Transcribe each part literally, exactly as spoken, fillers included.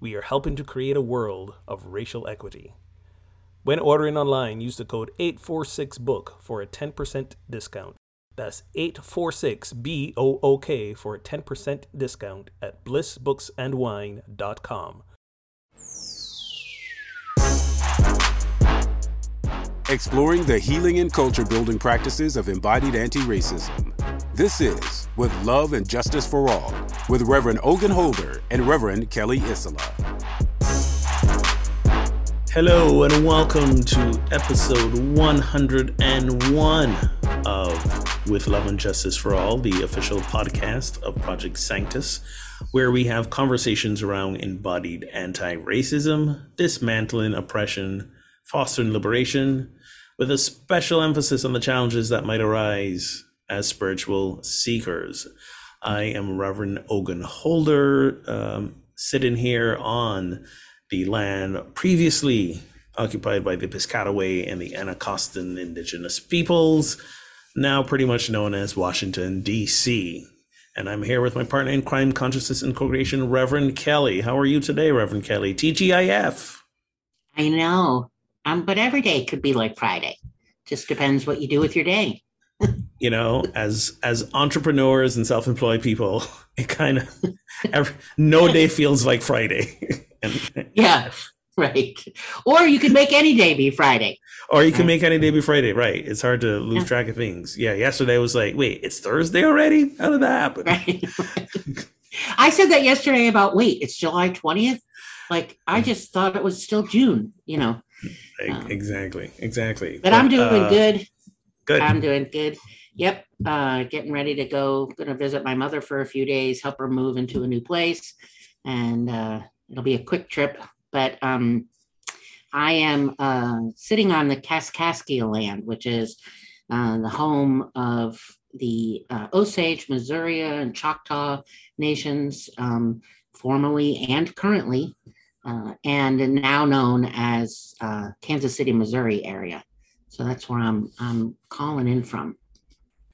we are helping to create a world of racial equity. When ordering online, use the code eight four six book for a ten percent discount. That's eight four six B O O K for a ten percent discount at bliss books and wine dot com. Exploring the healing and culture-building practices of embodied anti-racism. This is With Love and Justice for All, with Reverend Ogun Holder and Reverend Kelly Isola. Hello and welcome to episode one hundred and one of With Love and Justice for All, the official podcast of Project Sanctus, where we have conversations around embodied anti-racism, dismantling oppression, fostering liberation, with a special emphasis on the challenges that might arise as spiritual seekers. I am Reverend Ogun Holder, um, sitting here on the land previously occupied by the Piscataway and the Anacostan indigenous peoples, now pretty much known as Washington, D C. And I'm here with my partner in crime, consciousness, and co-creation, Reverend Kelly. How are you today, Reverend Kelly? T G I F. I know, um, but every day could be like Friday. Just depends what you do with your day. You know, as as entrepreneurs and self-employed people, it kind of every, no day feels like Friday. And, yeah, right. Or you could make any day be Friday. Or you can make any day be Friday, right? It's hard to lose yeah. track of things. Yeah, yesterday was like, wait, it's Thursday already? How did that happen? Right. I said that yesterday about, wait, it's July twentieth? Like, I just thought it was still June, you know. Um, exactly, exactly. But, but I'm doing uh, good. Good. I'm doing good. Yep. Uh, getting ready to go. Going to visit my mother for a few days, help her move into a new place. And uh, it'll be a quick trip. But um, I am uh, sitting on the Kaskaskia land, which is uh, the home of the uh, Osage, Missouri, and Choctaw nations, um, formerly and currently, uh, and now known as uh, Kansas City, Missouri area. So that's where I'm I'm calling in from.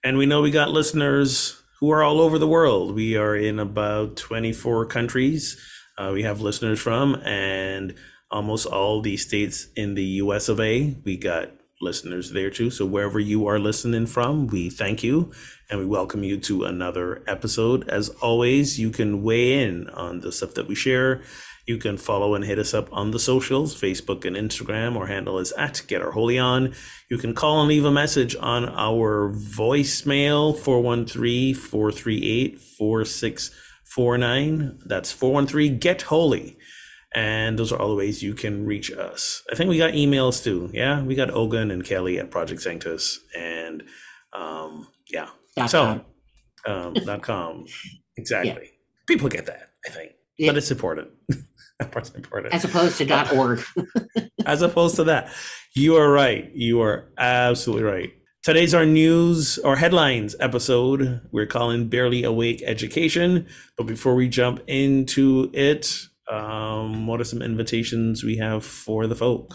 And we know we got listeners who are all over the world. We are in about twenty-four countries. Uh, we have listeners from and almost all the states in the U S of A. We got listeners there too. So wherever you are listening from, we thank you and we welcome you to another episode. As always, you can weigh in on the stuff that we share. You can follow and hit us up on the socials, Facebook and Instagram. Our handle is at Get Our Holy On. You can call and leave a message on our voicemail, four one three, four three eight, four six four nine. That's four one three, get holy. And those are all the ways you can reach us. I think we got emails too. Yeah, we got Ogun and Kelly at Project Sanctus. And um, yeah, dot so com. Um, dot com. Exactly. Yeah. People get that, I think. But it's important. That's important. As opposed to dot org. As opposed to that. You are right. You are absolutely right. Today's our news or headlines episode. We're calling Barely Awake Education. But before we jump into it, um, what are some invitations we have for the folk?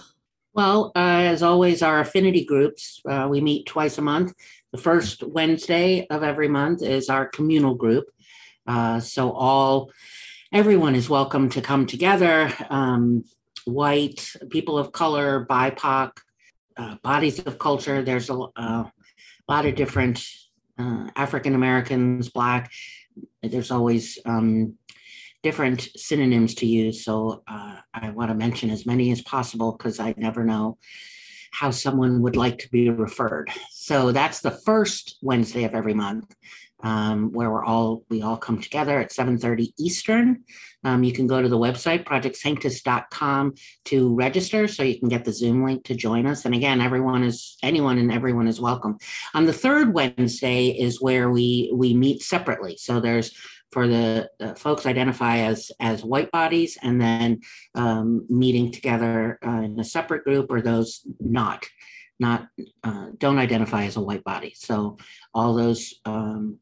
Well, uh, as always, our affinity groups, uh, we meet twice a month. The first Wednesday of every month is our communal group. Uh, so all... Everyone is welcome to come together, um, white, people of color, B I P O C, uh, bodies of culture. There's a, a lot of different uh, African Americans, Black. There's always um, different synonyms to use. So uh, I want to mention as many as possible because I never know how someone would like to be referred. So that's the first Wednesday of every month. Um, where we're all, we all come together at seven thirty Eastern. Um, you can go to the website, project sanctus dot com, to register so you can get the Zoom link to join us. And again, everyone is, anyone and everyone is welcome. On the third Wednesday is where we, we meet separately. So there's for the uh, folks identify as as white bodies, and then um, meeting together uh, in a separate group, or those not, not uh, don't identify as a white body. So all those, um,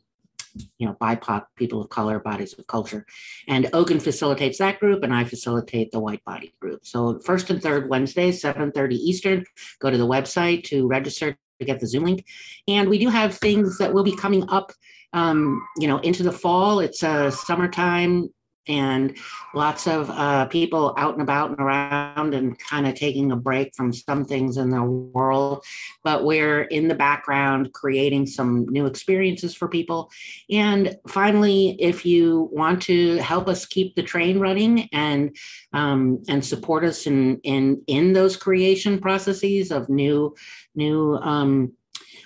you know, B I P O C, people of color, bodies of culture. And Ogun facilitates that group, and I facilitate the white body group. So first and third Wednesdays, seven thirty Eastern, go to the website to register to get the Zoom link. And we do have things that will be coming up, um, you know, into the fall. It's uh, summertime and lots of uh, people out and about and around and kind of taking a break from some things in the world. But we're in the background creating some new experiences for people. And finally, if you want to help us keep the train running and um, and support us in, in in those creation processes of new, new um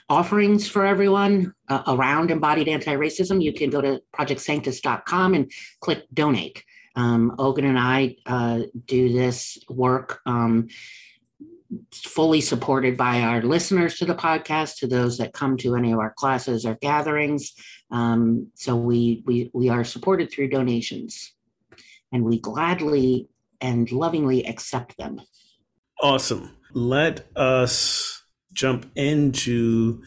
offerings for everyone uh, around embodied anti-racism, you can go to project sanctus dot com and click donate. Um, Ogun and I uh, do this work um, fully supported by our listeners to the podcast, to those that come to any of our classes or gatherings. Um, so we, we, we are supported through donations, and we gladly and lovingly accept them. Awesome. Let us jump into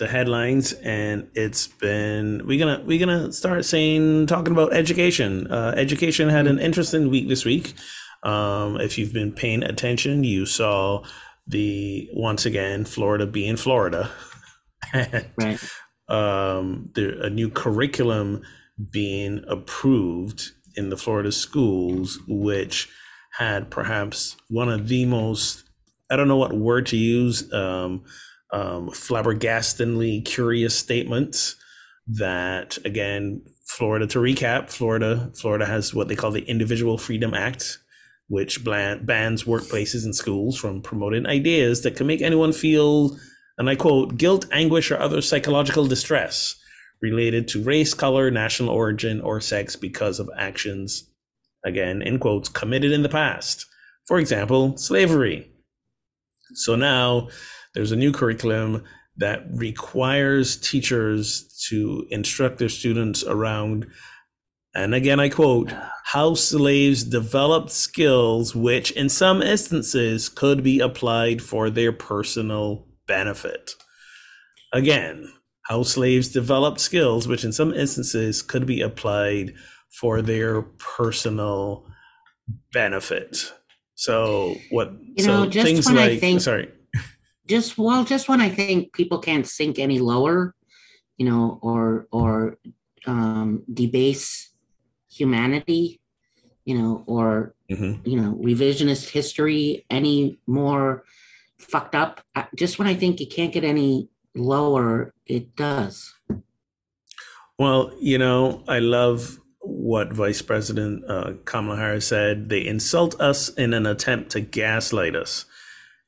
the headlines, and it's been we're gonna we're gonna start saying talking about education. Uh, education had an interesting week this week. Um, if you've been paying attention, you saw the once again Florida being Florida, and right. um, there, a new curriculum being approved in the Florida schools, which had perhaps one of the most, I don't know what word to use, um, um, flabbergastingly curious statements that, again, Florida, to recap, Florida, Florida has what they call the Individual Freedom Act, which ban- bans workplaces and schools from promoting ideas that can make anyone feel, and I quote, guilt, anguish, or other psychological distress related to race, color, national origin, or sex because of actions, again, in quotes, committed in the past. For example, slavery. So now there's a new curriculum that requires teachers to instruct their students around, and again, I quote, how slaves developed skills which in some instances could be applied for their personal benefit. Again, how slaves developed skills which in some instances could be applied for their personal benefit. So what, you know, so just things when like, I think, sorry, just, well, just when I think people can't sink any lower, you know, or, or um, debase humanity, you know, or, mm-hmm. you know, revisionist history any more fucked up. Just when I think you can't get any lower, it does. Well, you know, I love what Vice President uh, Kamala Harris said. They insult us in an attempt to gaslight us,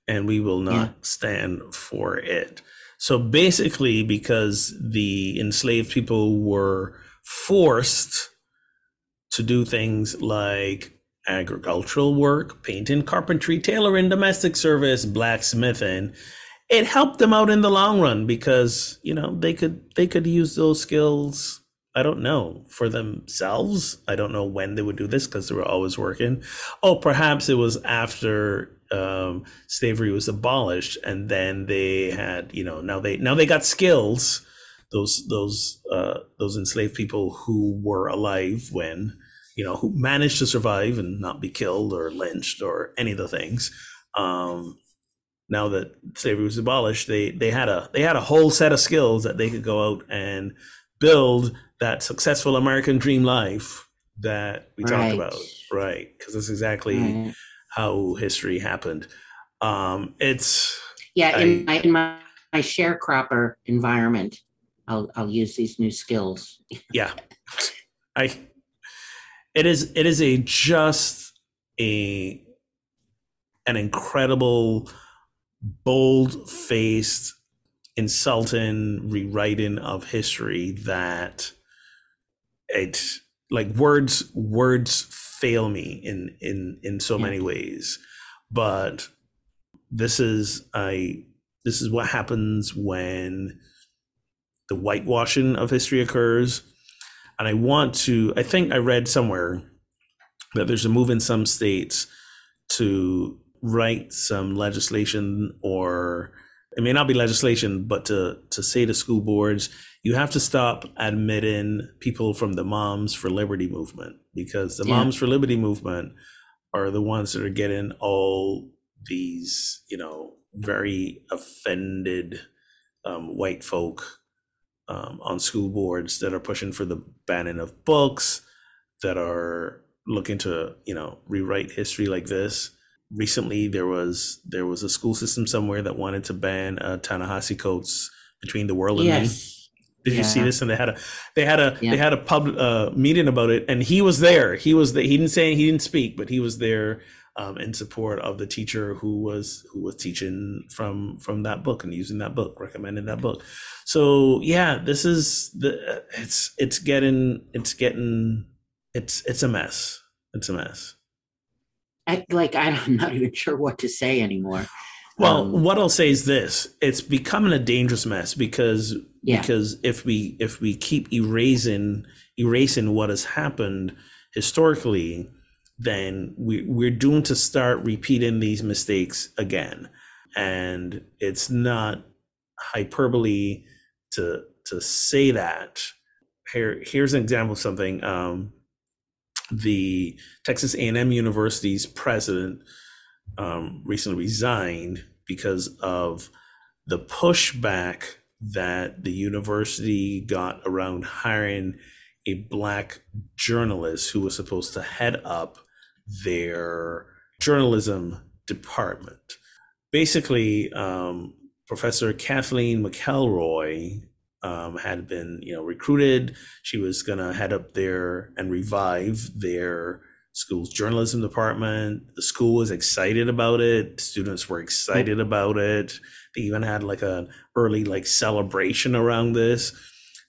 and we will not yeah. stand for it. So basically, because the enslaved people were forced to do things like agricultural work, painting, carpentry, tailoring, domestic service, blacksmithing, it helped them out in the long run because, you know, they could they could use those skills, I don't know, for themselves. I don't know when they would do this because they were always working. Oh, perhaps it was after um, slavery was abolished, and then they had, you know, now they now they got skills. Those those uh, those enslaved people who were alive when, you know, who managed to survive and not be killed or lynched or any of the things. Um, now that slavery was abolished, they they had a they had a whole set of skills that they could go out and build that successful American dream life that we right. talked about, right? Because that's exactly right. how history happened. Um, it's yeah, I, in, my, in my my sharecropper environment, I'll I'll use these new skills. yeah, I. It is it is a just a an incredible, bold-faced, insulting rewriting of history that it like words words fail me in in in so yeah. many ways, but this is I this is what happens when the whitewashing of history occurs. And I want to, I think I read somewhere that there's a move in some states to write some legislation, or it may not be legislation, but to, to say to school boards, you have to stop admitting people from the Moms for Liberty movement, because the yeah. Moms for Liberty movement are the ones that are getting all these, you know, very offended um, white folk um, on school boards that are pushing for the banning of books, that are looking to, you know, rewrite history like this. Recently, there was there was a school system somewhere that wanted to ban uh, Ta-Nehisi Coates' Between the World and yes. Me. Did yeah. you see this? And they had a they had a yeah. they had a pub uh, meeting about it, and he was there. He was there. He didn't say he didn't speak, but he was there um, in support of the teacher who was who was teaching from from that book and using that book, recommending that book. So yeah, this is the it's it's getting it's getting it's it's a mess. It's a mess. I, like, I'm not even sure what to say anymore. Well, um, what I'll say is this. It's becoming a dangerous mess because yeah. because if we if we keep erasing erasing what has happened historically, then we, we're doomed to start repeating these mistakes again. And it's not hyperbole to to say that. Here, here's an example of something. Um, The Texas A and M University's president um, recently resigned because of the pushback that the university got around hiring a Black journalist who was supposed to head up their journalism department. Basically, um, Professor Kathleen McElroy Um, had been, you know, recruited. She was gonna head up there and revive their school's journalism department. The school was excited about it. Students were excited about it. They even had like an early like celebration around this.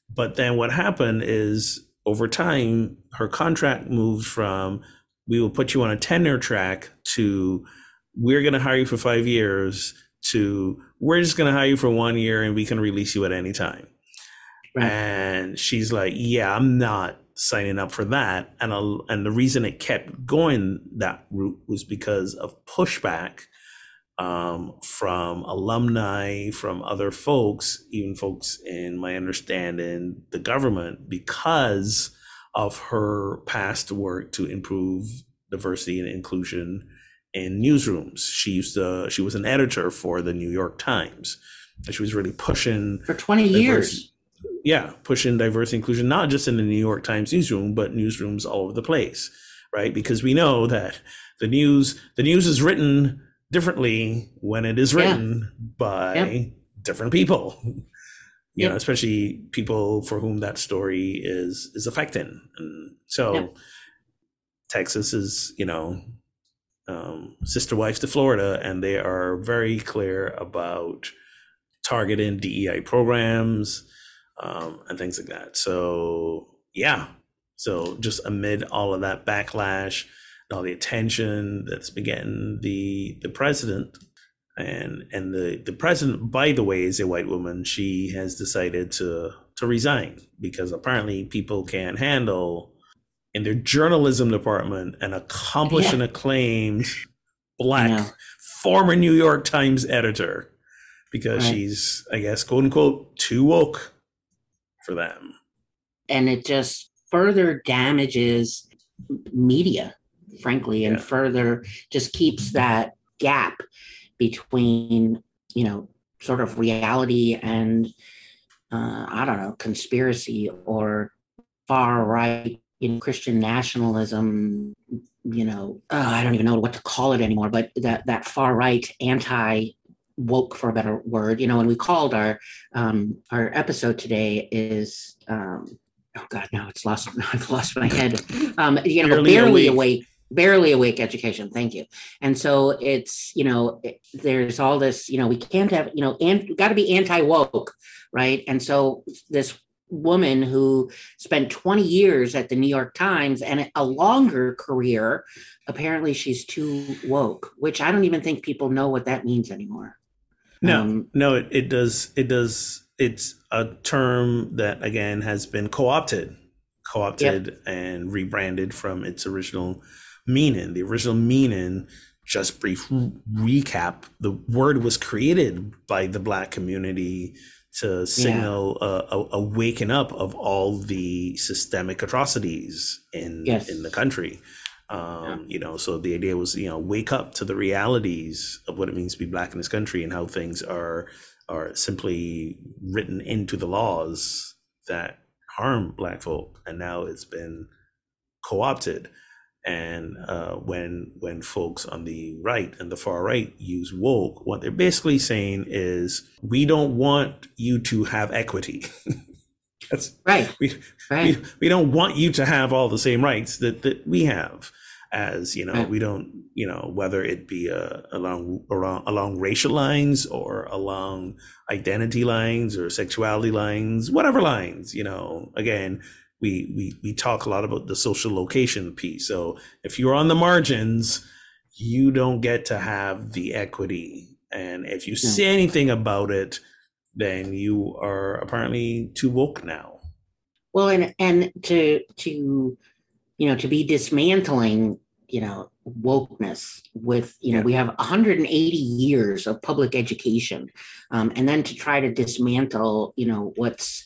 But then what happened is over time, her contract moved from, we will put you on a tenure track, to we're gonna hire you for five years to we're just gonna hire you for one year and we can release you at any time. Right. And she's like, yeah, I'm not signing up for that. And a, and the reason it kept going that route was because of pushback um, from alumni, from other folks, even folks in my understanding, the government, because of her past work to improve diversity and inclusion in newsrooms. She used to, she was an editor for the New York Times. And she was really pushing for twenty years. Yeah, pushing diversity inclusion, not just in the New York Times newsroom, but newsrooms all over the place, right? Because we know that the news the news is written differently when it is written yeah. by yeah. different people, you yeah. know, especially people for whom that story is is affecting. And so yeah. Texas is, you know, um, sister wives to Florida, and they are very clear about targeting D E I programs. Um, and things like that. So yeah, so just amid all of that backlash and all the attention that's been getting, the the president and and the the president, by the way, is a white woman. She has decided to to resign because apparently people can't handle in their journalism department an accomplished yeah. and acclaimed Black no. former New York Times editor, because right. she's, I guess, quote unquote, too woke for them. And it just further damages media, frankly, and yeah. further just keeps that gap between, you know, sort of reality and, uh, I don't know, conspiracy or far right in Christian nationalism, you know, oh, I don't even know what to call it anymore, but that, that far right anti woke, for a better word, you know, and we called our um our episode today is um oh god now it's lost I've lost my head um you know barely, barely awake. awake barely awake education, thank you. And so it's, you know, it, there's all this, you know, we can't have, you know, and got to be anti-woke, right? And so this woman who spent twenty years at the New York Times and a longer career, apparently she's too woke, which I don't even think people know what that means anymore. No, um, no, it, it does. It does. It's a term that, again, has been co-opted, co-opted yep. and rebranded from its original meaning. The original meaning, just brief recap, the word was created by the Black community to signal yeah. a, a waking up of all the systemic atrocities in yes. in the country. Um, yeah. You know, so the idea was, you know, wake up to the realities of what it means to be Black in this country and how things are are simply written into the laws that harm Black folk. And now it's been co-opted. And uh, when when folks on the right and the far right use woke, what they're basically saying is, we don't want you to have equity. That's, right. We, right. We, we don't want you to have all the same rights that, that we have, as, you know, right. we don't, you know, whether it be uh, along, along, along racial lines or along identity lines or sexuality lines, whatever lines, you know, again, we, we, we talk a lot about the social location piece. So if you're on the margins, you don't get to have the equity. And if you yeah. say anything about it, then you are apparently too woke now. Well, and and to to you know to be dismantling you know wokeness with you know yeah. we have one hundred eighty years of public education, um, and then to try to dismantle you know what's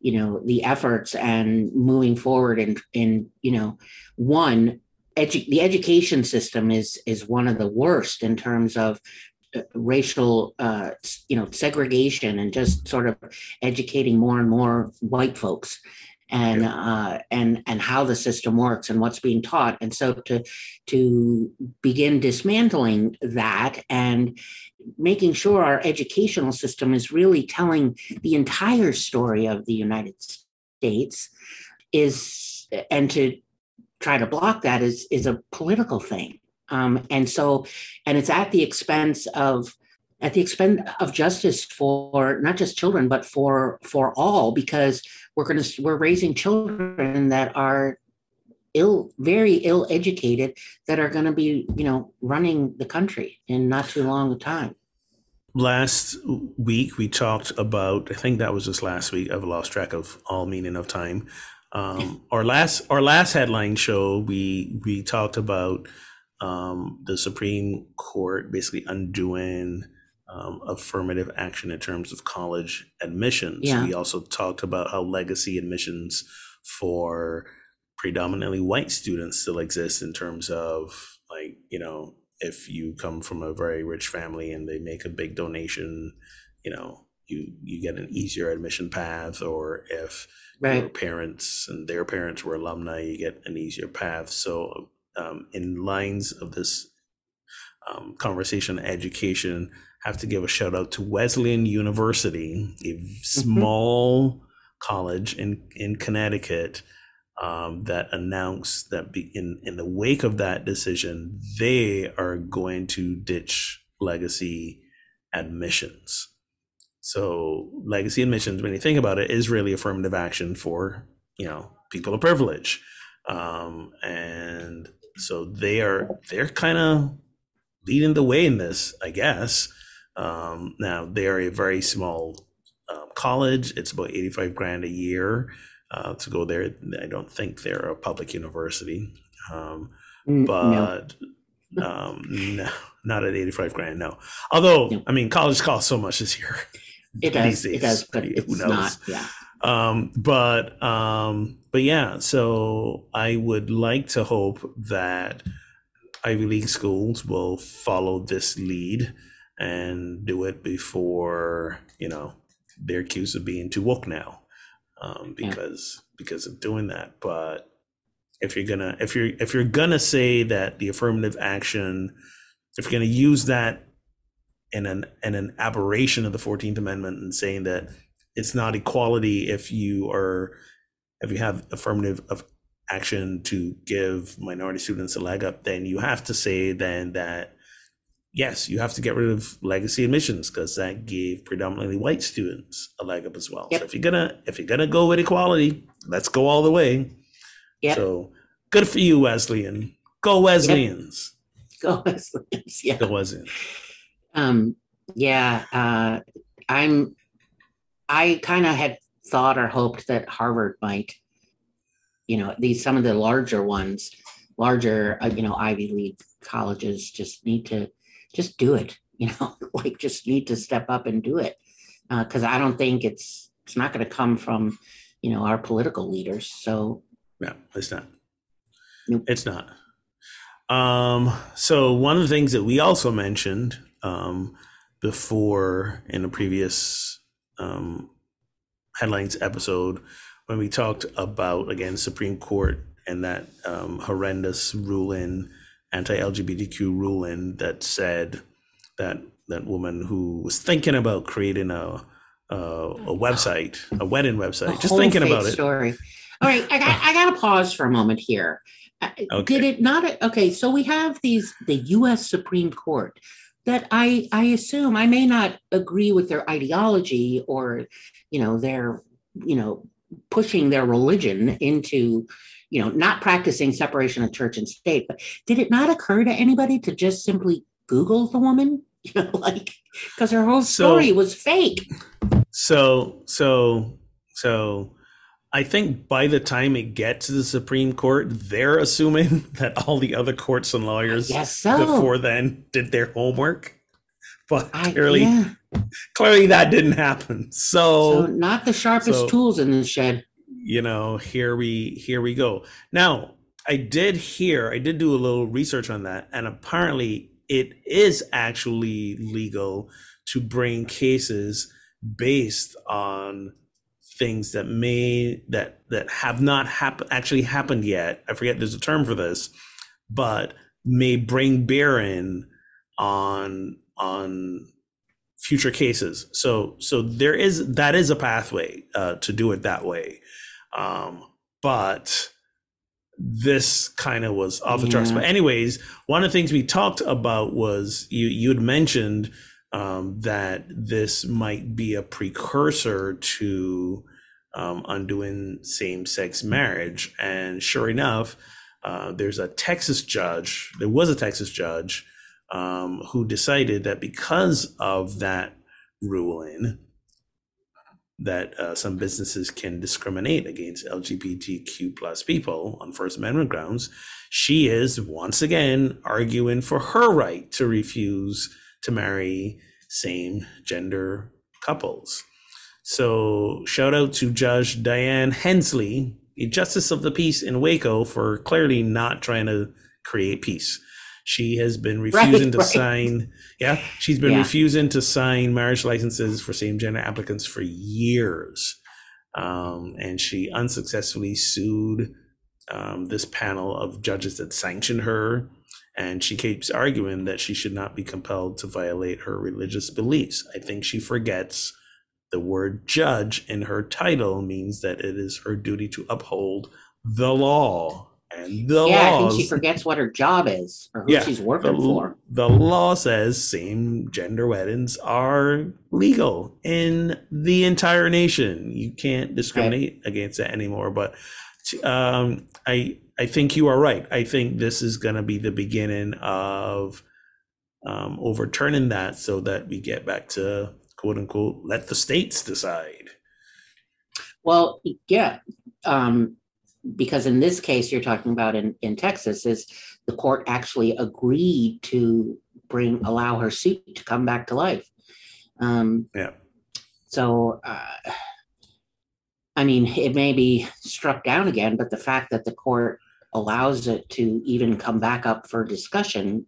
you know the efforts and moving forward and in you know one edu- the education system is is one of the worst in terms of racial, uh, you know, segregation, and just sort of educating more and more white folks, and yeah. uh, and and how the system works and what's being taught, and so to to begin dismantling that and making sure our educational system is really telling the entire story of the United States is, and to try to block that is is a political thing. Um, and so, and it's at the expense of, at the expense of justice for not just children, but for, for all, because we're going to, we're raising children that are ill, very ill educated, that are going to be, you know, running the country in not too long a time. Last week, we talked about, I think that was just last week, I've lost track of all meaning of time. Um, our last, our last headline show, we, we talked about Um, the Supreme Court basically undoing um, affirmative action in terms of college admissions. Yeah. We also talked about how legacy admissions for predominantly white students still exist in terms of, like, you know, if you come from a very rich family and they make a big donation, you know, you, you get an easier admission path, or if right. your parents and their parents were alumni, you get an easier path. So Um, in lines of this um, conversation, education, have to give a shout out to Wesleyan University, a mm-hmm. small college in, in Connecticut, um, that announced that be, in, in the wake of that decision, they are going to ditch legacy admissions. So legacy admissions, when you think about it, is really affirmative action for, you know, people of privilege. Um, and so they are, they're kind of leading the way in this, I guess. Um, now, they are a very small uh, college. It's about eighty-five grand a year uh, to go there. I don't think they're a public university, um, but no. um, no, not at eighty-five grand, no. Although, no. I mean, college costs so much this year. It does, it does, but who it's knows? Not, yeah. Um, but, um, but yeah, so I would like to hope that Ivy League schools will follow this lead and do it before, you know, they're accused of being too woke now, um, because, yeah. because of doing that. But if you're gonna, if you're, if you're gonna say that the affirmative action, if you're gonna use that in an, in an aberration of the fourteenth amendment and saying that it's not equality if you are, if you have affirmative of action to give minority students a leg up, then you have to say then that, yes, you have to get rid of legacy admissions, because that gave predominantly white students a leg up as well. Yep. So if you're gonna, if you're gonna go with equality, let's go all the way. Yep. So good for you, Wesleyan. Go Wesleyans. Yep. Go Wesleyans. Yeah. Go Wesleyans. Um. Yeah. Uh. I'm. I kind of had thought or hoped that Harvard might you know, these, some of the larger ones, larger, you know, Ivy League colleges just need to just do it, you know, like just need to step up and do it. Uh, Cause I don't think it's, it's not going to come from, you know, our political leaders. So. Yeah, it's not, nope. It's not. Um, so one of the things that we also mentioned um, before in a previous um, headlines episode, when we talked about, again, Supreme Court and that um, horrendous ruling, anti-L G B T Q ruling that said that that woman who was thinking about creating a a, a website, a wedding website, a just thinking about it. Story. All right, I got I got to pause for a moment here. Okay. Did it not? Okay, so we have these the U S Supreme Court that I I assume I may not agree with their ideology or, you know, their, you know, pushing their religion into, you know, not practicing separation of church and state. But did it not occur to anybody to just simply Google the woman, you know, like because her whole story so, was fake? So so so. I think by the time it gets to the Supreme Court, they're assuming that all the other courts and lawyers so. before then did their homework. But I, clearly, yeah. clearly that didn't happen. So, so not the sharpest so, tools in the shed. You know, here we here we go. Now, I did hear, I did do a little research on that, and apparently it is actually legal to bring cases based on things that may that that have not happened actually happened yet. I forget there's a term for this, but may bring bearing on on future cases. So so there is that is a pathway uh, to do it that way, um, but this kind of was off the charts. Yeah. But anyways, one of the things we talked about was you you had mentioned. Um, that this might be a precursor to um, undoing same-sex marriage. And sure enough, uh, there's a Texas judge, there was a Texas judge um, who decided that because of that ruling, that uh, some businesses can discriminate against L G B T Q plus people on First Amendment grounds, she is once again arguing for her right to refuse to marry same gender couples. So shout out to Judge Diane Hensley, a justice of the peace in Waco, for clearly not trying to create peace. She has been refusing right, to right. sign. Yeah, she's been yeah. refusing to sign marriage licenses for same gender applicants for years. Um, and she unsuccessfully sued um, this panel of judges that sanctioned her. And she keeps arguing that she should not be compelled to violate her religious beliefs. I think she forgets the word judge in her title means that it is her duty to uphold the law and the laws. Yeah, I think she forgets what her job is or who yeah, she's working the, for. The law says same gender weddings are legal in the entire nation. You can't discriminate right. against that anymore. But um, I... I think you are right. I think this is going to be the beginning of um, overturning that so that we get back to, quote unquote, let the states decide. Well, yeah, um, because in this case you're talking about in, in Texas is the court actually agreed to bring allow her suit to come back to life. Um, yeah. So. Uh, I mean, it may be struck down again, but the fact that the court allows it to even come back up for discussion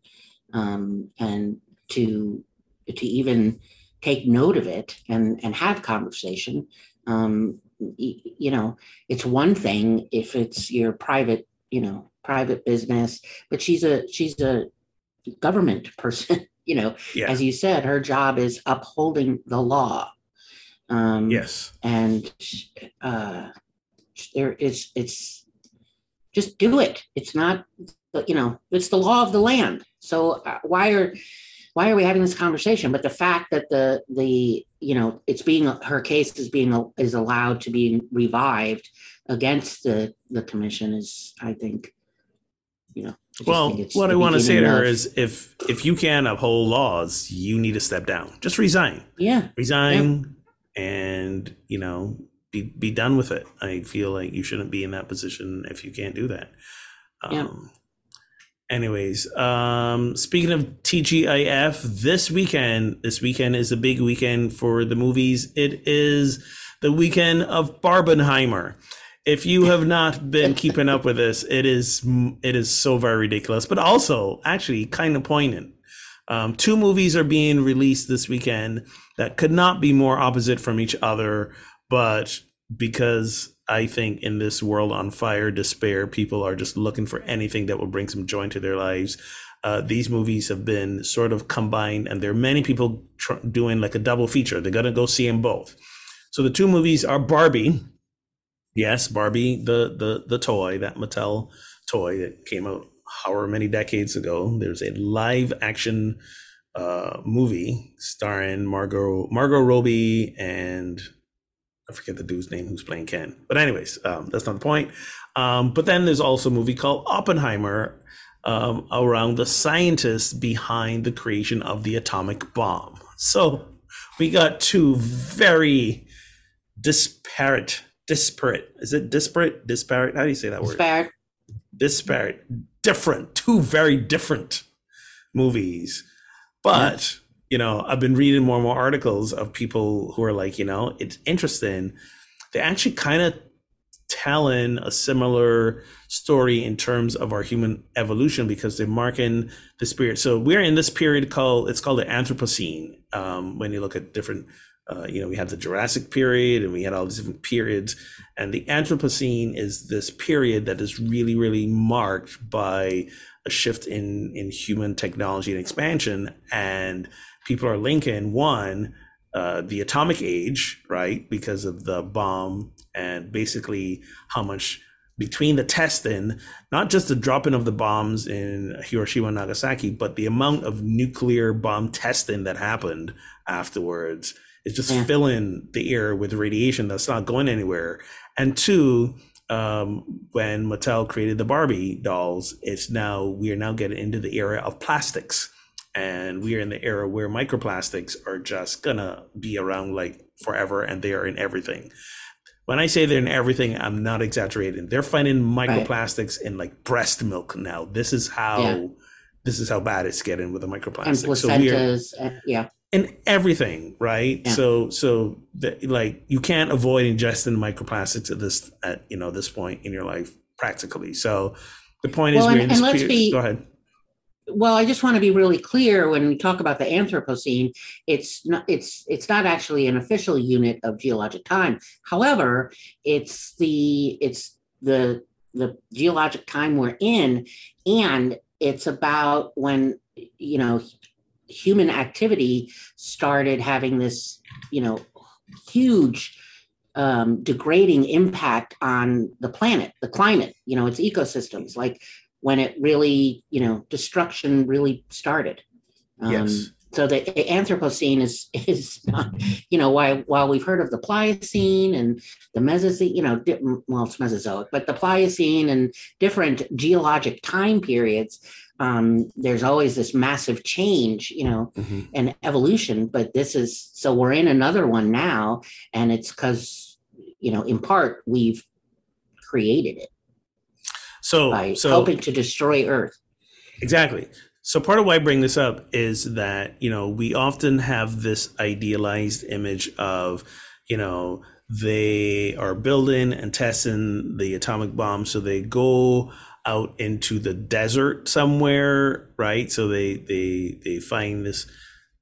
um, and to to even take note of it and, and have conversation, um, you know, it's one thing if it's your private, you know, private business, but she's a she's a government person, you know, yeah. as you said, her job is upholding the law. Um, yes, and uh, there is it's just do it. It's not, you know, it's the law of the land. So uh, why are why are we having this conversation? But the fact that the the you know it's being her case is being is allowed to be revived against the the commission is I think you know. Well, what I want to say to her is if if you can't uphold laws, you need to step down. Just resign. Yeah, resign. Yeah. And, you know, be be done with it. I feel like you shouldn't be in that position if you can't do that. Yeah. Um, anyways, um, speaking of T G I F, this weekend, this weekend is a big weekend for the movies. It is the weekend of Barbenheimer. If you have not been keeping up with this, it is it is so very ridiculous, but also actually kind of poignant. Um, two movies are being released this weekend that could not be more opposite from each other, but because I think in this world on fire, despair, people are just looking for anything that will bring some joy to their lives. Uh, these movies have been sort of combined, and there are many people tr- doing like a double feature. They're going to go see them both. So the two movies are Barbie. Yes, Barbie, the the the toy, that Mattel toy that came out however many decades ago. There's a live action uh, movie starring Margot Margot Robbie and I forget the dude's name who's playing Ken. But anyways, um, that's not the point. Um, but then there's also a movie called Oppenheimer um, around the scientists behind the creation of the atomic bomb. So we got two very disparate Disparate. Is it disparate? Disparate? How do you say that word? Disparate. Disparate. Different. Two very different movies. But, mm-hmm. you know, I've been reading more and more articles of people who are like, you know, it's interesting. They're actually kind of telling a similar story in terms of our human evolution because they're marking the spirit. So we're in this period called, it's called the Anthropocene. Um, when you look at different Uh, you know, we have the Jurassic period and we had all these different periods, and the Anthropocene is this period that is really, really marked by a shift in, in human technology and expansion. And people are linking one, uh, the atomic age, right, because of the bomb and basically how much between the testing, not just the dropping of the bombs in Hiroshima and Nagasaki, but the amount of nuclear bomb testing that happened afterwards. It's just yeah. filling the air with radiation that's not going anywhere. And two, um, when Mattel created the Barbie dolls, it's now we are now getting into the era of plastics, and we are in the era where microplastics are just gonna be around like forever, and they are in everything. When I say they're in everything, I'm not exaggerating. They're finding microplastics right. in like breast milk now. This is how yeah. this is how bad it's getting with the microplastics. And placentas, so and, yeah. in everything, right? Yeah. So, so the, like you can't avoid ingesting microplastics at this, at you know, this point in your life, practically. So, the point well, is, and, we're in this period. Be, Go ahead. Well, I just want to be really clear when we talk about the Anthropocene. It's not, it's, it's not actually an official unit of geologic time. However, it's the, it's the, the geologic time we're in, and it's about when, you know, human activity started having this, you know, huge um, degrading impact on the planet, the climate, you know, its ecosystems, like when it really, you know, destruction really started. Um, yes. So the Anthropocene is, is not, you know, while, while we've heard of the Pliocene and the Mesocene, you know, well, it's Mesozoic, but the Pliocene and different geologic time periods, um, there's always this massive change, you know, mm-hmm. and evolution. But this is, so we're in another one now, and it's because, you know, in part, we've created it. So, by so helping to destroy Earth. Exactly. So part of why I bring this up is that, you know, we often have this idealized image of, you know, they are building and testing the atomic bomb. So they go out into the desert somewhere, right? So they they they find this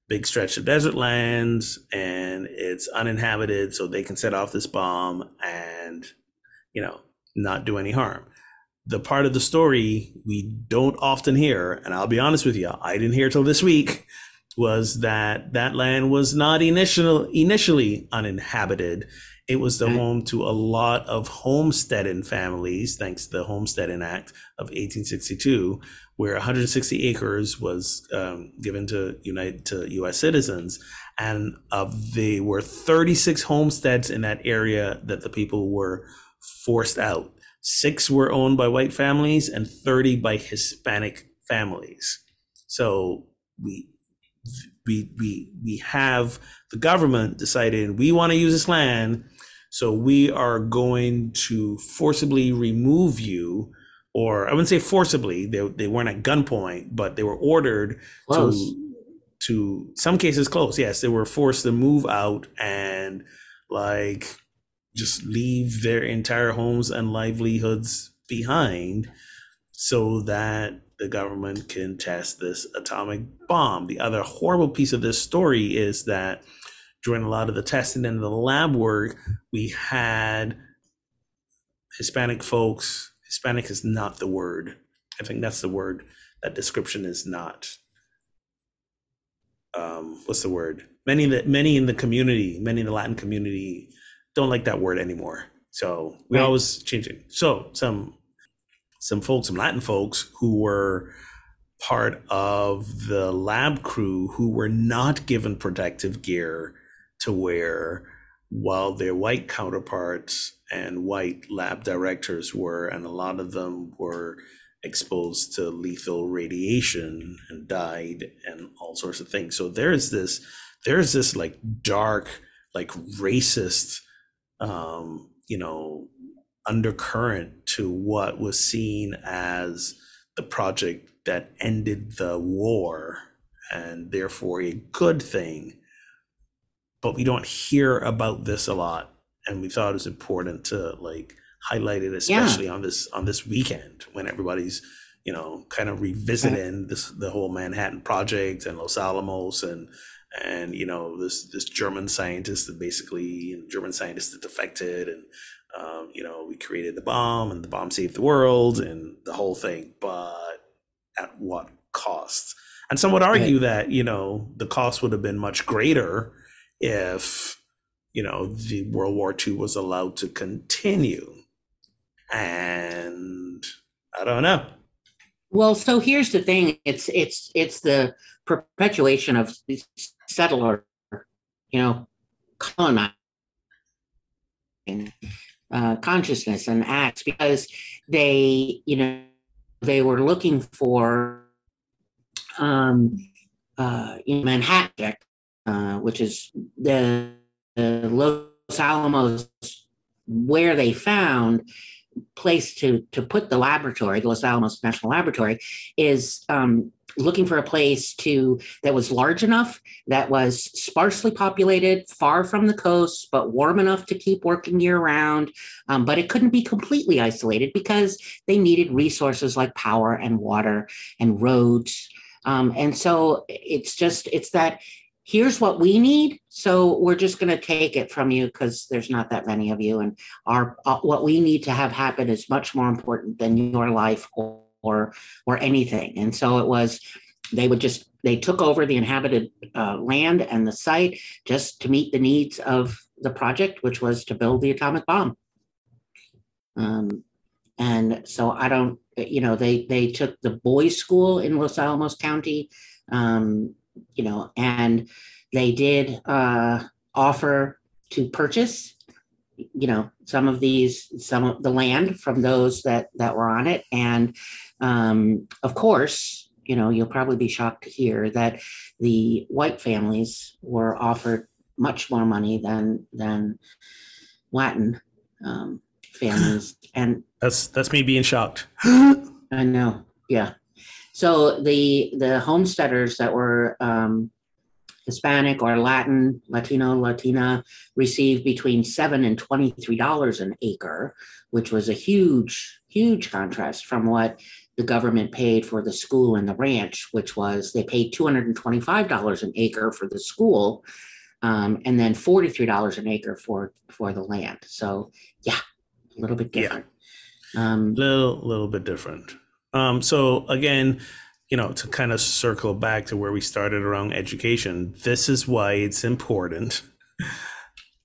big stretch of desert lands and it's uninhabited, so they can set off this bomb and, you know, not do any harm. The part of the story we don't often hear, and I'll be honest with you, I didn't hear till this week, was that that land was not initial, initially uninhabited. It was the okay. home to a lot of homesteading families, thanks to the Homesteading Act of eighteen sixty-two, where one hundred sixty acres was um, given to United to U S citizens, and of they were thirty-six homesteads in that area that the people were forced out. Six were owned by white families and thirty by Hispanic families. So we we we we have the government decided we want to use this land So we are going to forcibly remove you, or I wouldn't say forcibly, they, they weren't at gunpoint, but they were ordered close. to, to some cases close. Yes, they were forced to move out and like just leave their entire homes and livelihoods behind so that the government can test this atomic bomb. The other horrible piece of this story is that during a lot of the testing and the lab work, we had Hispanic folks. Hispanic is not the word. I think that's the word. That description is not. Um, what's the word? Many that many in the community, many in the Latin community, don't like that word anymore. So we right. always change it. So some. Some folks, some Latin folks who were part of the lab crew who were not given protective gear to wear while their white counterparts and white lab directors were, and a lot of them were exposed to lethal radiation and died and all sorts of things. So there's this, there's this like dark, like racist, um, you know, undercurrent to what was seen as the project that ended the war and therefore a good thing, but we don't hear about this a lot, and we thought it was important to like highlight it, especially yeah. on this on this weekend when everybody's, you know, kind of revisiting right. this the whole Manhattan Project and Los Alamos and and you know this this German scientist that basically German scientist that defected and Um, you know, we created the bomb and the bomb saved the world and the whole thing, but at what cost? And some would argue that, you know, the cost would have been much greater if, you know, the World War Two was allowed to continue. And I don't know. Well, so here's the thing. It's, it's, it's the perpetuation of the settler, you know, colonizing Uh, consciousness and acts, because they, you know, they were looking for um, uh, in Manhattan, uh, which is the, the Los Alamos, where they found place to to put the laboratory, the Los Alamos National Laboratory, is um, looking for a place to that was large enough, that was sparsely populated, far from the coast, but warm enough to keep working year round. Um, but it couldn't be completely isolated because they needed resources like power and water and roads. Um, and so it's just, it's that here's what we need, so we're just going to take it from you because there's not that many of you, and our uh, what we need to have happen is much more important than your life or, or or anything. And so it was, they would just, they took over the inhabited uh, land and the site just to meet the needs of the project, which was to build the atomic bomb. Um, and so I don't, you know, they they took the boys' school in Los Alamos County, um, you know, and they did uh, offer to purchase, you know, some of these, some of the land from those that, that were on it. And um, of course, you know, you'll probably be shocked to hear that the white families were offered much more money than, than Latin um, families. And that's, that's me being shocked. I know. Yeah. So the the homesteaders that were um, Hispanic or Latin, Latino, Latina, received between seven and twenty-three dollars an acre, which was a huge, huge contrast from what the government paid for the school and the ranch, which was they paid two hundred twenty-five dollars an acre for the school, um, and then forty-three dollars an acre for, for the land. So yeah, a little bit different. Yeah. Um, little, little bit different. Um, so again, you know, to kind of circle back to where we started around education, this is why it's important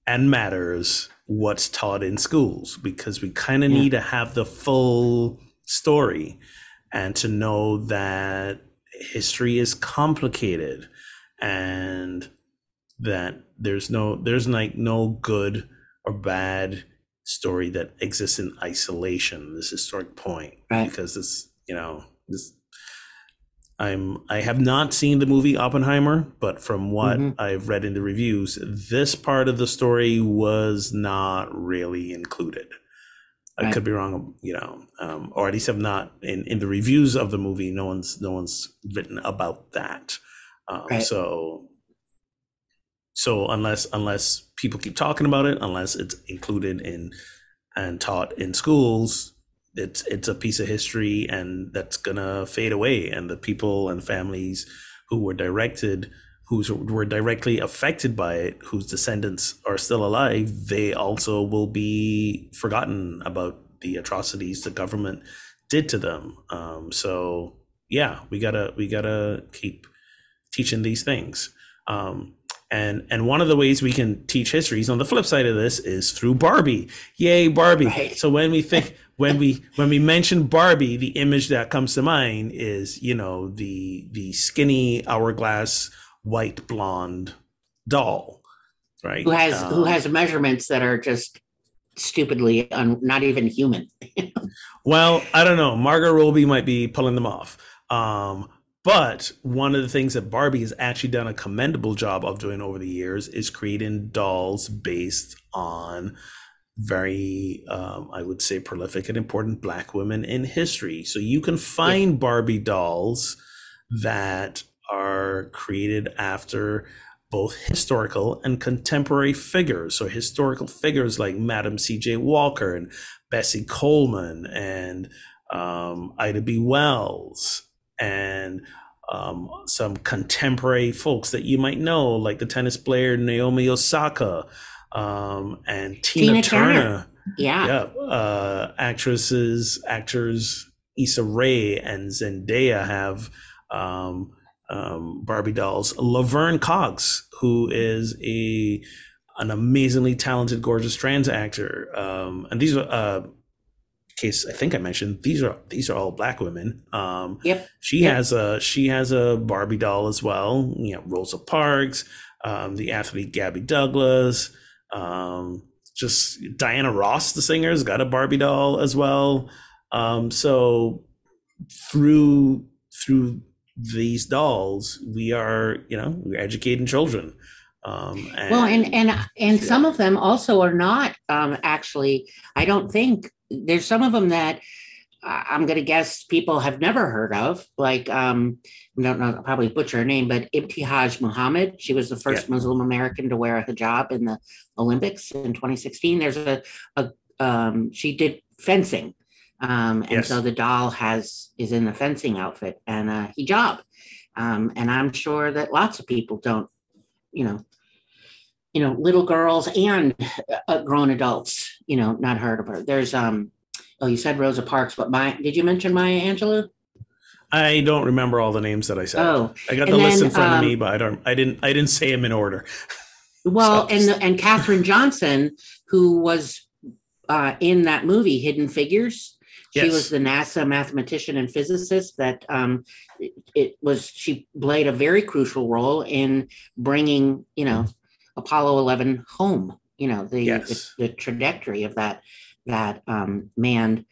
and matters what's taught in schools, because we kind of yeah. need to have the full story and to know that history is complicated and that there's no, there's like no good or bad story that exists in isolation. This historic point, right? Because it's, you know, this I'm I have not seen the movie Oppenheimer, but from what mm-hmm. I've read in the reviews, this part of the story was not really included. I right. could be wrong, you know, um, or at least have not in, in the reviews of the movie. No one's no one's written about that. Um, right. So, so unless unless people keep talking about it, unless it's included in and taught in schools, it's it's a piece of history, and that's gonna fade away. And the people and families who were directed, who were directly affected by it, whose descendants are still alive, they also will be forgotten about the atrocities the government did to them. Um, so yeah, we gotta we gotta keep teaching these things. Um, and and one of the ways we can teach histories on the flip side of this is through Barbie. Yay, Barbie! Right. So when we think when we when we mention Barbie, the image that comes to mind is, you know, the the skinny hourglass white blonde doll, right? Who has um, who has measurements that are just stupidly un, not even human. Well, I don't know. Margot Robbie might be pulling them off. Um, but one of the things that Barbie has actually done a commendable job of doing over the years is creating dolls based on very, um, I would say, prolific and important Black women in history. So you can find yeah. Barbie dolls that are created after both historical and contemporary figures. So historical figures like Madam C J. Walker and Bessie Coleman and um, Ida B. Wells and um, some contemporary folks that you might know, like the tennis player Naomi Osaka um, and Tina, Tina Turner. Turner. Yeah. yeah. Uh, actresses, actors Issa Rae and Zendaya have um, Um, Barbie dolls. Laverne Cox, who is a an amazingly talented, gorgeous trans actor, um, and these are uh, case I think I mentioned these are these are all Black women. Um, yep. She yep. has a she has a Barbie doll as well. You know, Rosa Parks, um, the athlete Gabby Douglas, um, just Diana Ross, the singer, has got a Barbie doll as well. Um, so through through. these dolls, we are, you know, we're educating children. Um, and, well, and and and yeah. some of them also are not um, actually. I don't think there's some of them that I'm going to guess people have never heard of. Like, um, I don't know, I'll probably butcher her name, but Ibtihaj Muhammad. She was the first yeah. Muslim American to wear a hijab in the Olympics in twenty sixteen. There's a, a um, she did fencing. Um, and yes. so the doll has is in the fencing outfit and a hijab. Um, and I'm sure that lots of people don't, you know, you know, little girls and uh, grown adults, you know, not heard of her. There's, um, oh, you said Rosa Parks, but Maya, did you mention Maya Angelou? I don't remember all the names that I said. Oh, I got the then, list in front um, of me, but I don't, I didn't, I didn't say them in order. Well, so. and the, and Katherine Johnson, who was uh, in that movie Hidden Figures. She yes. was the NASA mathematician and physicist that um, it was. She played a very crucial role in bringing, you know, Apollo eleven home. You know, the yes. the, the trajectory of that that um, manned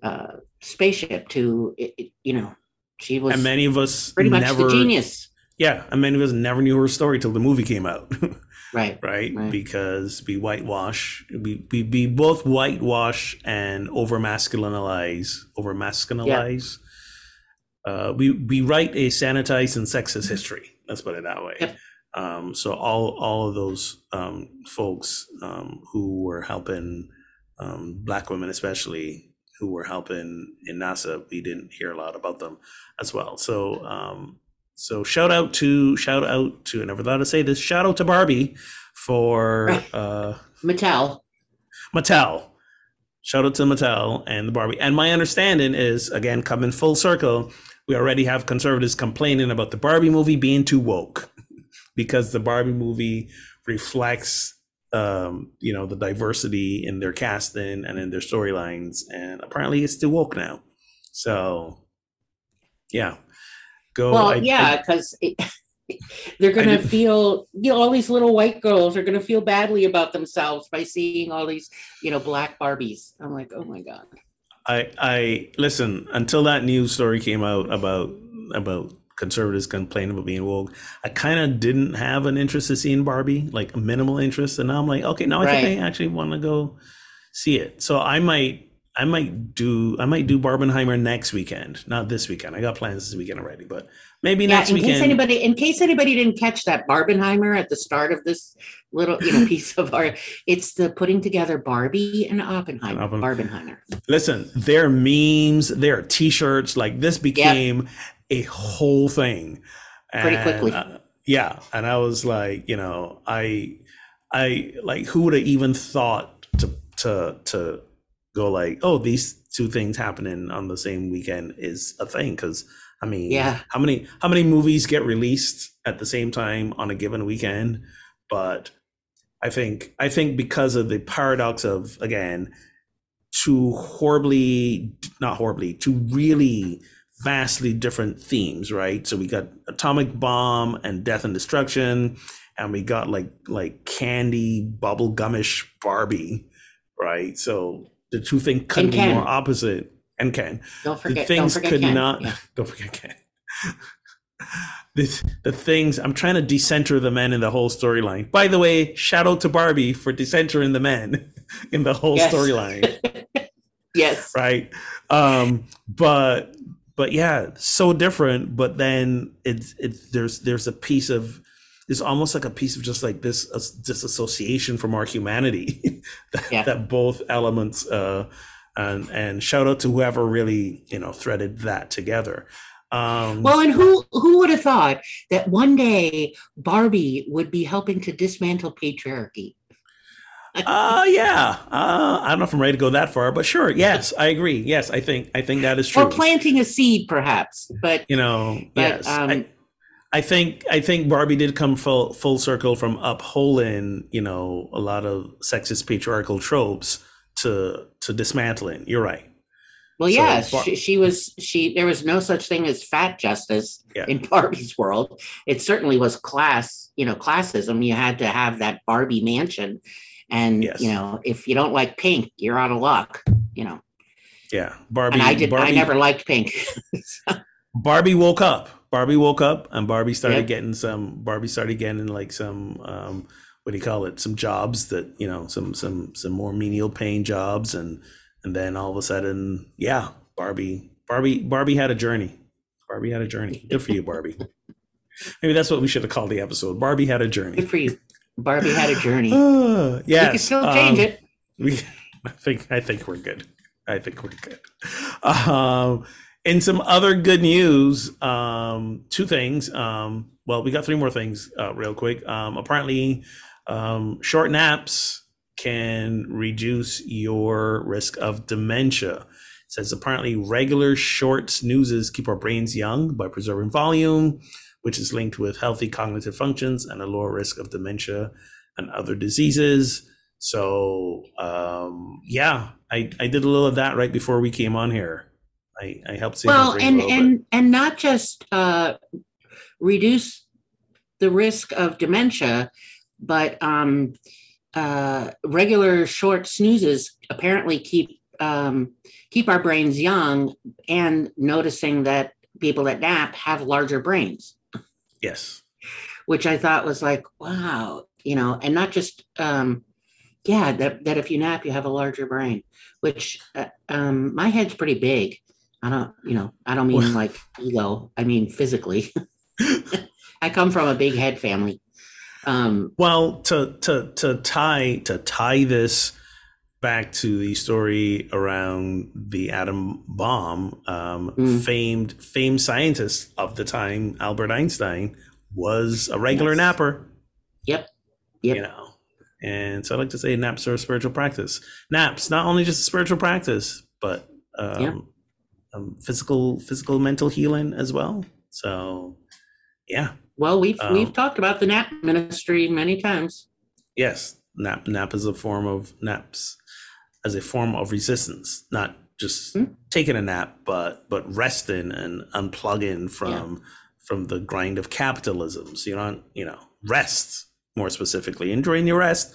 uh, spaceship to, it, it, you know, she was. And many of us pretty much never, the genius. Yeah, and many of us never knew her story till the movie came out. Right, right, right, because we whitewash, we we, we both whitewash and over masculinize, over masculinize. Yeah. Uh, we we write a sanitized and sexist history. Let's put it that way. Yep. Um, so all all of those um, folks um, who were helping um, Black women, especially who were helping in NASA, we didn't hear a lot about them as well. So. Um, So shout out to shout out to I never thought I'd say this. Shout out to Barbie for uh, Mattel. Mattel. Shout out to Mattel and the Barbie. And my understanding is, again, coming full circle, we already have conservatives complaining about the Barbie movie being too woke because the Barbie movie reflects, um, you know, the diversity in their casting and in their storylines. And apparently it's too woke now. So, yeah. Go, well, I, yeah, because they're going to feel, you know, all these little white girls are going to feel badly about themselves by seeing all these, you know, Black Barbies. I'm like, oh my God. I I listen, until that news story came out about about conservatives complain about being woke. I kind of didn't have an interest in seeing Barbie, like minimal interest. And now I'm like, okay, now I right. think I actually want to go see it. So I might, I might do, I might do Barbenheimer next weekend, not this weekend. I got plans this weekend already, but maybe yeah, next in weekend. Case anybody, in case anybody didn't catch that, Barbenheimer at the start of this little you know piece of art, it's the putting together Barbie and Oppenheimer. And Oppen- Barbenheimer. Listen, there are memes, there are T-shirts. Like this became yep. a whole thing pretty and, quickly. Uh, yeah, and I was like, you know, I, I like, who would have even thought to to to. go like, oh, these two things happening on the same weekend is a thing. Because I mean, yeah, how many how many movies get released at the same time on a given weekend? But I think I think because of the paradox of, again, two horribly not horribly two really vastly different themes, right? So we got Atomic Bomb and Death and Destruction, and we got like like candy bubblegumish Barbie, right? So the two things couldn't be more opposite. And can. Don't forget, the things don't forget could Ken. not yeah. don't forget Ken. the, the things I'm trying to decenter the men in the whole storyline. By the way, shout out to Barbie for decentering the men in the whole yes. storyline. yes. Right. Um, but but yeah, so different. But then it's it's there's there's a piece of It's almost like a piece of just like this uh, disassociation from our humanity that, yeah. that both elements uh, and and shout out to whoever really, you know, threaded that together. Um, well, and who who would have thought that one day Barbie would be helping to dismantle patriarchy? uh yeah. Uh, I don't know if I'm ready to go that far, but sure. Yes, I agree. Yes, I think I think that is true. Or planting a seed, perhaps. But you know, but, yes. Um, I, I think I think Barbie did come full full circle from upholding, you know, a lot of sexist patriarchal tropes to to dismantling. You're right. Well, yeah, so Bar- she, she was she. There was no such thing as fat justice yeah. in Barbie's world. It certainly was class, you know, classism. You had to have that Barbie mansion, and yes. you know, if you don't like pink, you're out of luck. You know. Yeah, Barbie. And I did. Barbie, I never liked pink. so. Barbie woke up. Barbie woke up and Barbie started yep. getting some, Barbie started getting like some, um, what do you call it? Some jobs that, you know, some, some, some more menial paying jobs. And, and then all of a sudden, yeah, Barbie, Barbie, Barbie had a journey. Barbie had a journey. Good for you, Barbie. Maybe that's what we should have called the episode. Barbie had a journey. Good for you. Barbie had a journey. uh, yes. We can still change um, it. We, I think, I think we're good. I think we're good. Um, In some other good news, um, two things. Um, well, we got three more things uh, real quick. Um, apparently, um, short naps can reduce your risk of dementia. It says apparently regular short snoozes keep our brains young by preserving volume, which is linked with healthy cognitive functions and a lower risk of dementia and other diseases. So, um, yeah, I, I did a little of that right before we came on here. I, I help see well, and and bit. and not just uh, reduce the risk of dementia, but um, uh, regular short snoozes apparently keep um, keep our brains young. And noticing that people that nap have larger brains. Yes, which I thought was like, wow, you know, and not just um, yeah that that if you nap you have a larger brain, which uh, um, my head's pretty big. I don't, you know, I don't mean like ego. I mean physically. I come from a big head family. Um, well, to to to tie to tie this back to the story around the atom bomb, um, mm. famed famed scientist of the time, Albert Einstein, was a regular yes. napper. Yep. Yep. You know, and so I like to say naps are a spiritual practice. Naps, not only just a spiritual practice, but. Um, yep. Um, physical, physical, mental healing as well. So, yeah. Well, we've um, we've talked about the nap ministry many times. Yes, nap nap is a form of naps as a form of resistance, not just mm-hmm. taking a nap, but but resting and unplugging from yeah. from the grind of capitalism. So you don't, you know, rest more specifically. And during your rest,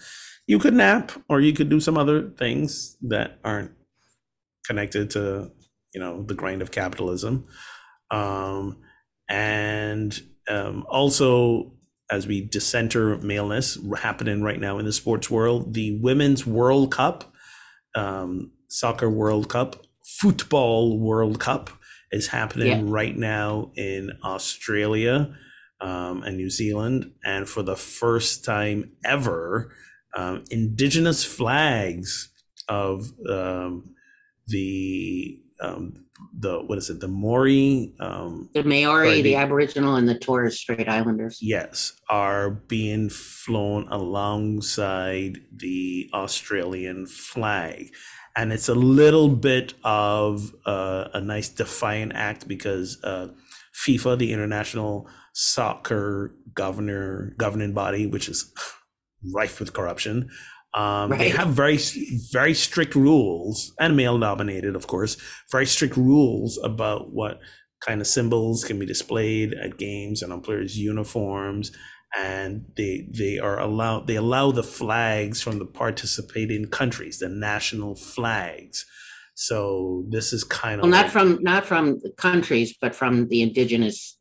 you could nap or you could do some other things that aren't connected to, you know, the grind of capitalism. Um, And um, also, as we dissenter of maleness happening right now in the sports world, the Women's World Cup, um, Soccer World Cup, Football World Cup is happening yeah. right now in Australia um, and New Zealand. And for the first time ever, um, indigenous flags of um, the um, the what is it the Maori um the Maori the, the Aboriginal and the Torres Strait Islanders yes are being flown alongside the Australian flag. And it's a little bit of uh, a nice defiant act because uh FIFA, the international soccer governor governing body, which is rife with corruption, Um, right. they have very, very strict rules, and male-dominated, of course, very strict rules about what kind of symbols can be displayed at games and on players' uniforms, and they they are allow they allow the flags from the participating countries, the national flags. So this is kind of well, not like, from not from the countries, but from the indigenous.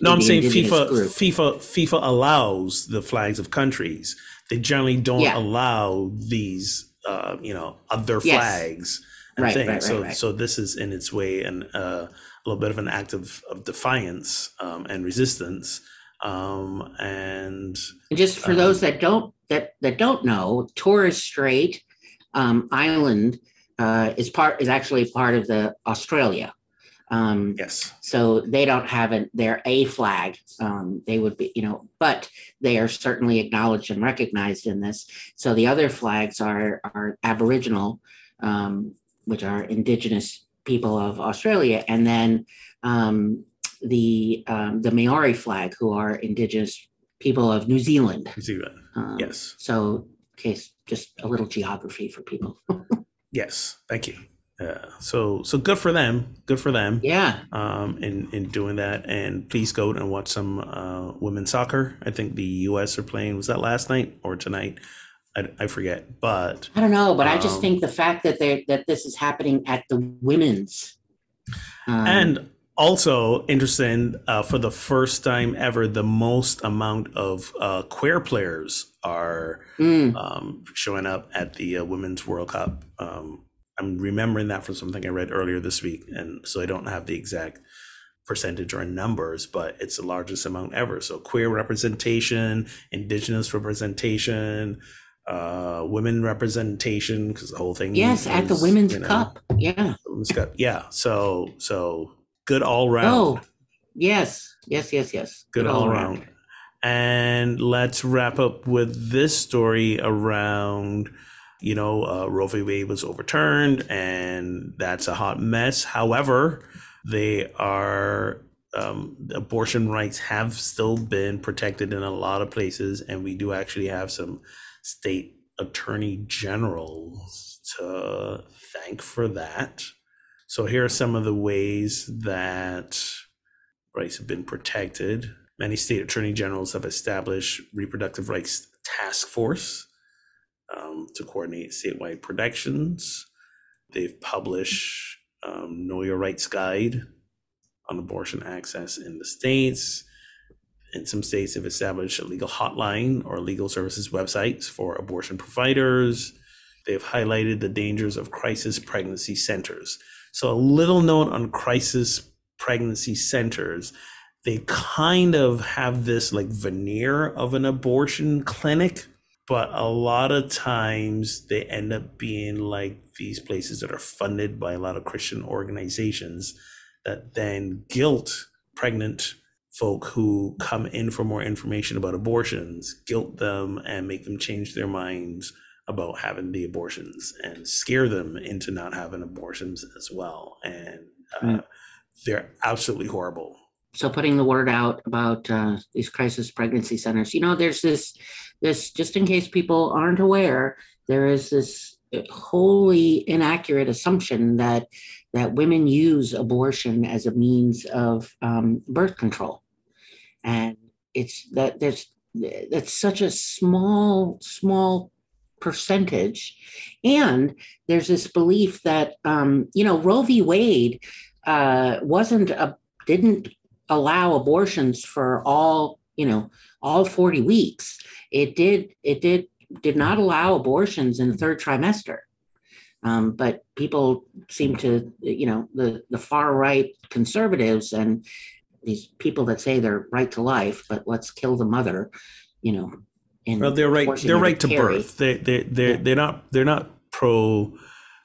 No, the I'm saying FIFA group. FIFA FIFA allows the flags of countries. They generally don't yeah. allow these, uh, you know, other yes. flags and right, things. Right, right, so, right. so this is in its way and uh, a little bit of an act of, of defiance um, and resistance. Um, and, and just for um, those that don't that that don't know, Torres Strait um, Island uh, is part is actually part of the Australia. Um, yes. So they don't have an, their A flag. Um, they would be, you know, but they are certainly acknowledged and recognized in this. So the other flags are are Aboriginal, um, which are Indigenous people of Australia, and then um, the um, the Maori flag, who are Indigenous people of New Zealand. New Zealand. Um, yes. So, okay, just a little geography for people. Yes. Thank you. Yeah, so so good for them. Good for them. Yeah. Um, in, in doing that, and please go and watch some uh, women's soccer. I think the U S are playing. Was that last night or tonight? I, I forget. But I don't know. But um, I just think the fact that they that this is happening at the women's um, and also interesting uh, for the first time ever, the most amount of uh, queer players are mm. um, showing up at the uh, Women's World Cup. Um, I'm remembering that from something I read earlier this week. And so I don't have the exact percentage or numbers, but it's the largest amount ever. So queer representation, indigenous representation, uh, women representation, because the whole thing. Yes, is, at the Women's you know, Cup. Yeah. Women's Cup. Yeah. So, so good all round. Oh, yes. Yes, yes, yes. Good, good all, all round. round. And let's wrap up with this story around You know, uh, Roe v. Wade was overturned, and that's a hot mess. However, they are um, abortion rights have still been protected in a lot of places, and we do actually have some state attorney generals to thank for that. So here are some of the ways that rights have been protected. Many state attorney generals have established reproductive rights task force. Um, to coordinate statewide protections. They've published um, Know Your Rights Guide on abortion access in the states. In some states, they've established a legal hotline or legal services websites for abortion providers. They've highlighted the dangers of crisis pregnancy centers. So a little note on crisis pregnancy centers. They kind of have this like veneer of an abortion clinic, but a lot of times they end up being like these places that are funded by a lot of Christian organizations that then guilt pregnant folk who come in for more information about abortions, guilt them and make them change their minds about having the abortions and scare them into not having abortions as well. And uh, mm. they're absolutely horrible. So putting the word out about uh, these crisis pregnancy centers, you know, there's this, this, just in case people aren't aware, there is this wholly inaccurate assumption that, that women use abortion as a means of um, birth control. And it's that there's, that's such a small, small percentage. And there's this belief that, um, you know, Roe v. Wade uh, wasn't a, didn't, allow abortions for all, you know, all forty weeks. It did, it did, did not allow abortions in the third trimester. Um, but people seem to, you know, the, the far right conservatives and these people that say they're right to life, but let's kill the mother, you know. Well, they're right. They're right to birth. They they they yeah. they're not they're not pro.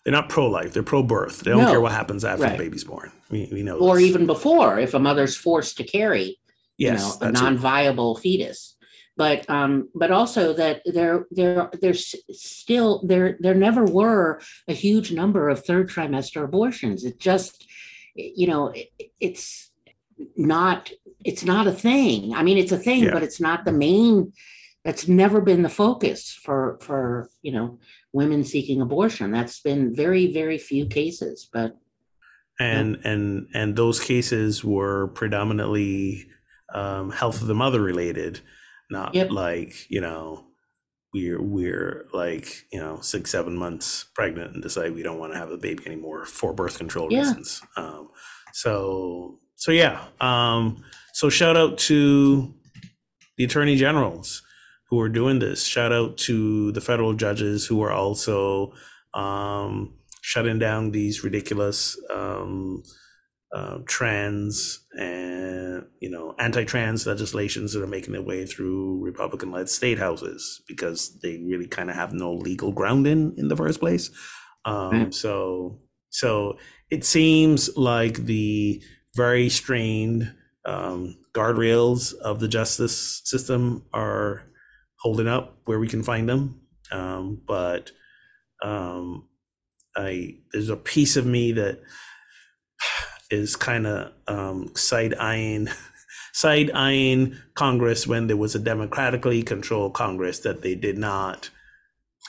They're not pro-life. They're pro-birth. They don't no. care what happens after right. the baby's born. We, we know, or this. Even before, if a mother's forced to carry, yes, you know, a non-viable it. fetus. But um, but also that there there there's still there there never were a huge number of third trimester abortions. It just, you know, it, it's not it's not a thing. I mean, it's a thing, yeah. but it's not the main. That's never been the focus for, for, you know, women seeking abortion. That's been very, very few cases, but. And, yeah. and, and those cases were predominantly um, health of the mother related, not yep. like, you know, we're, we're like, you know, six, seven months pregnant and decide we don't want to have a baby anymore for birth control yeah. reasons. Um, so, so yeah. Um, so shout out to the attorney generals who are doing this. Shout out to the federal judges who are also um, shutting down these ridiculous um, uh, trans and, you know, anti-trans legislations that are making their way through Republican-led state houses because they really kind of have no legal grounding in the first place. Um, mm-hmm. So, so it seems like the very strained um, guardrails of the justice system are holding up where we can find them. Um, but um, I there's a piece of me that is kind of um, side-eyeing, side-eyeing Congress when there was a democratically controlled Congress that they did not,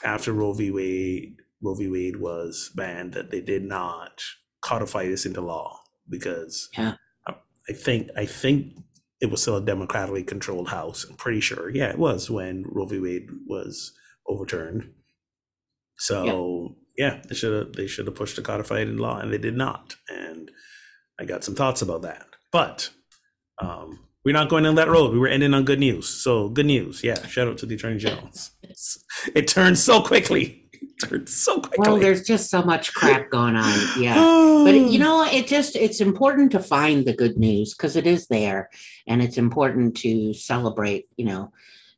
after Roe v. Wade, Roe v. Wade was banned, that they did not codify this into law because yeah. I, I think I think. It was still a democratically controlled house. I'm pretty sure. Yeah, it was when Roe v. Wade was overturned. So yeah, yeah they should have they should have pushed to codify it in law, and they did not. And I got some thoughts about that. But um, we're not going down that road. We were ending on good news. So good news. Yeah, shout out to the attorney general. It turned so quickly. It turned so quickly. Well, there's just so much crap going on. Yeah. But you know, it just, it's important to find the good news because it is there, and it's important to celebrate, you know,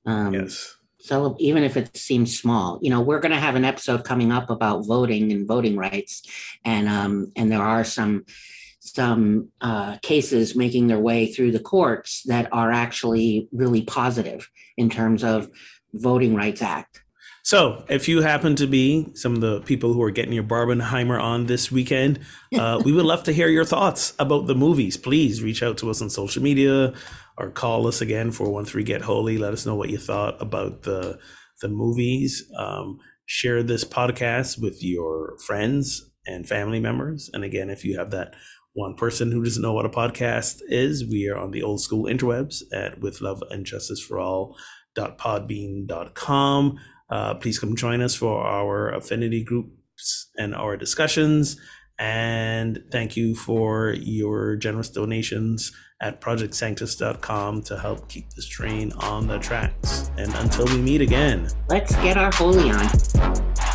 um, yes. So even if it seems small, you know, we're going to have an episode coming up about voting and voting rights. And, um, and there are some, some uh, cases making their way through the courts that are actually really positive in terms of Voting Rights Act. So if you happen to be some of the people who are getting your Barbenheimer on this weekend, uh, we would love to hear your thoughts about the movies. Please reach out to us on social media or call us again, four one three, get holy. Let us know what you thought about the, the movies. Um, share this podcast with your friends and family members. And again, if you have that one person who doesn't know what a podcast is, we are on the old school interwebs at with love and justice for all dot podbean dot com. Uh, please come join us for our affinity groups and our discussions. And thank you for your generous donations at project sanctus dot com to help keep this train on the tracks. And until we meet again, let's get our holy on.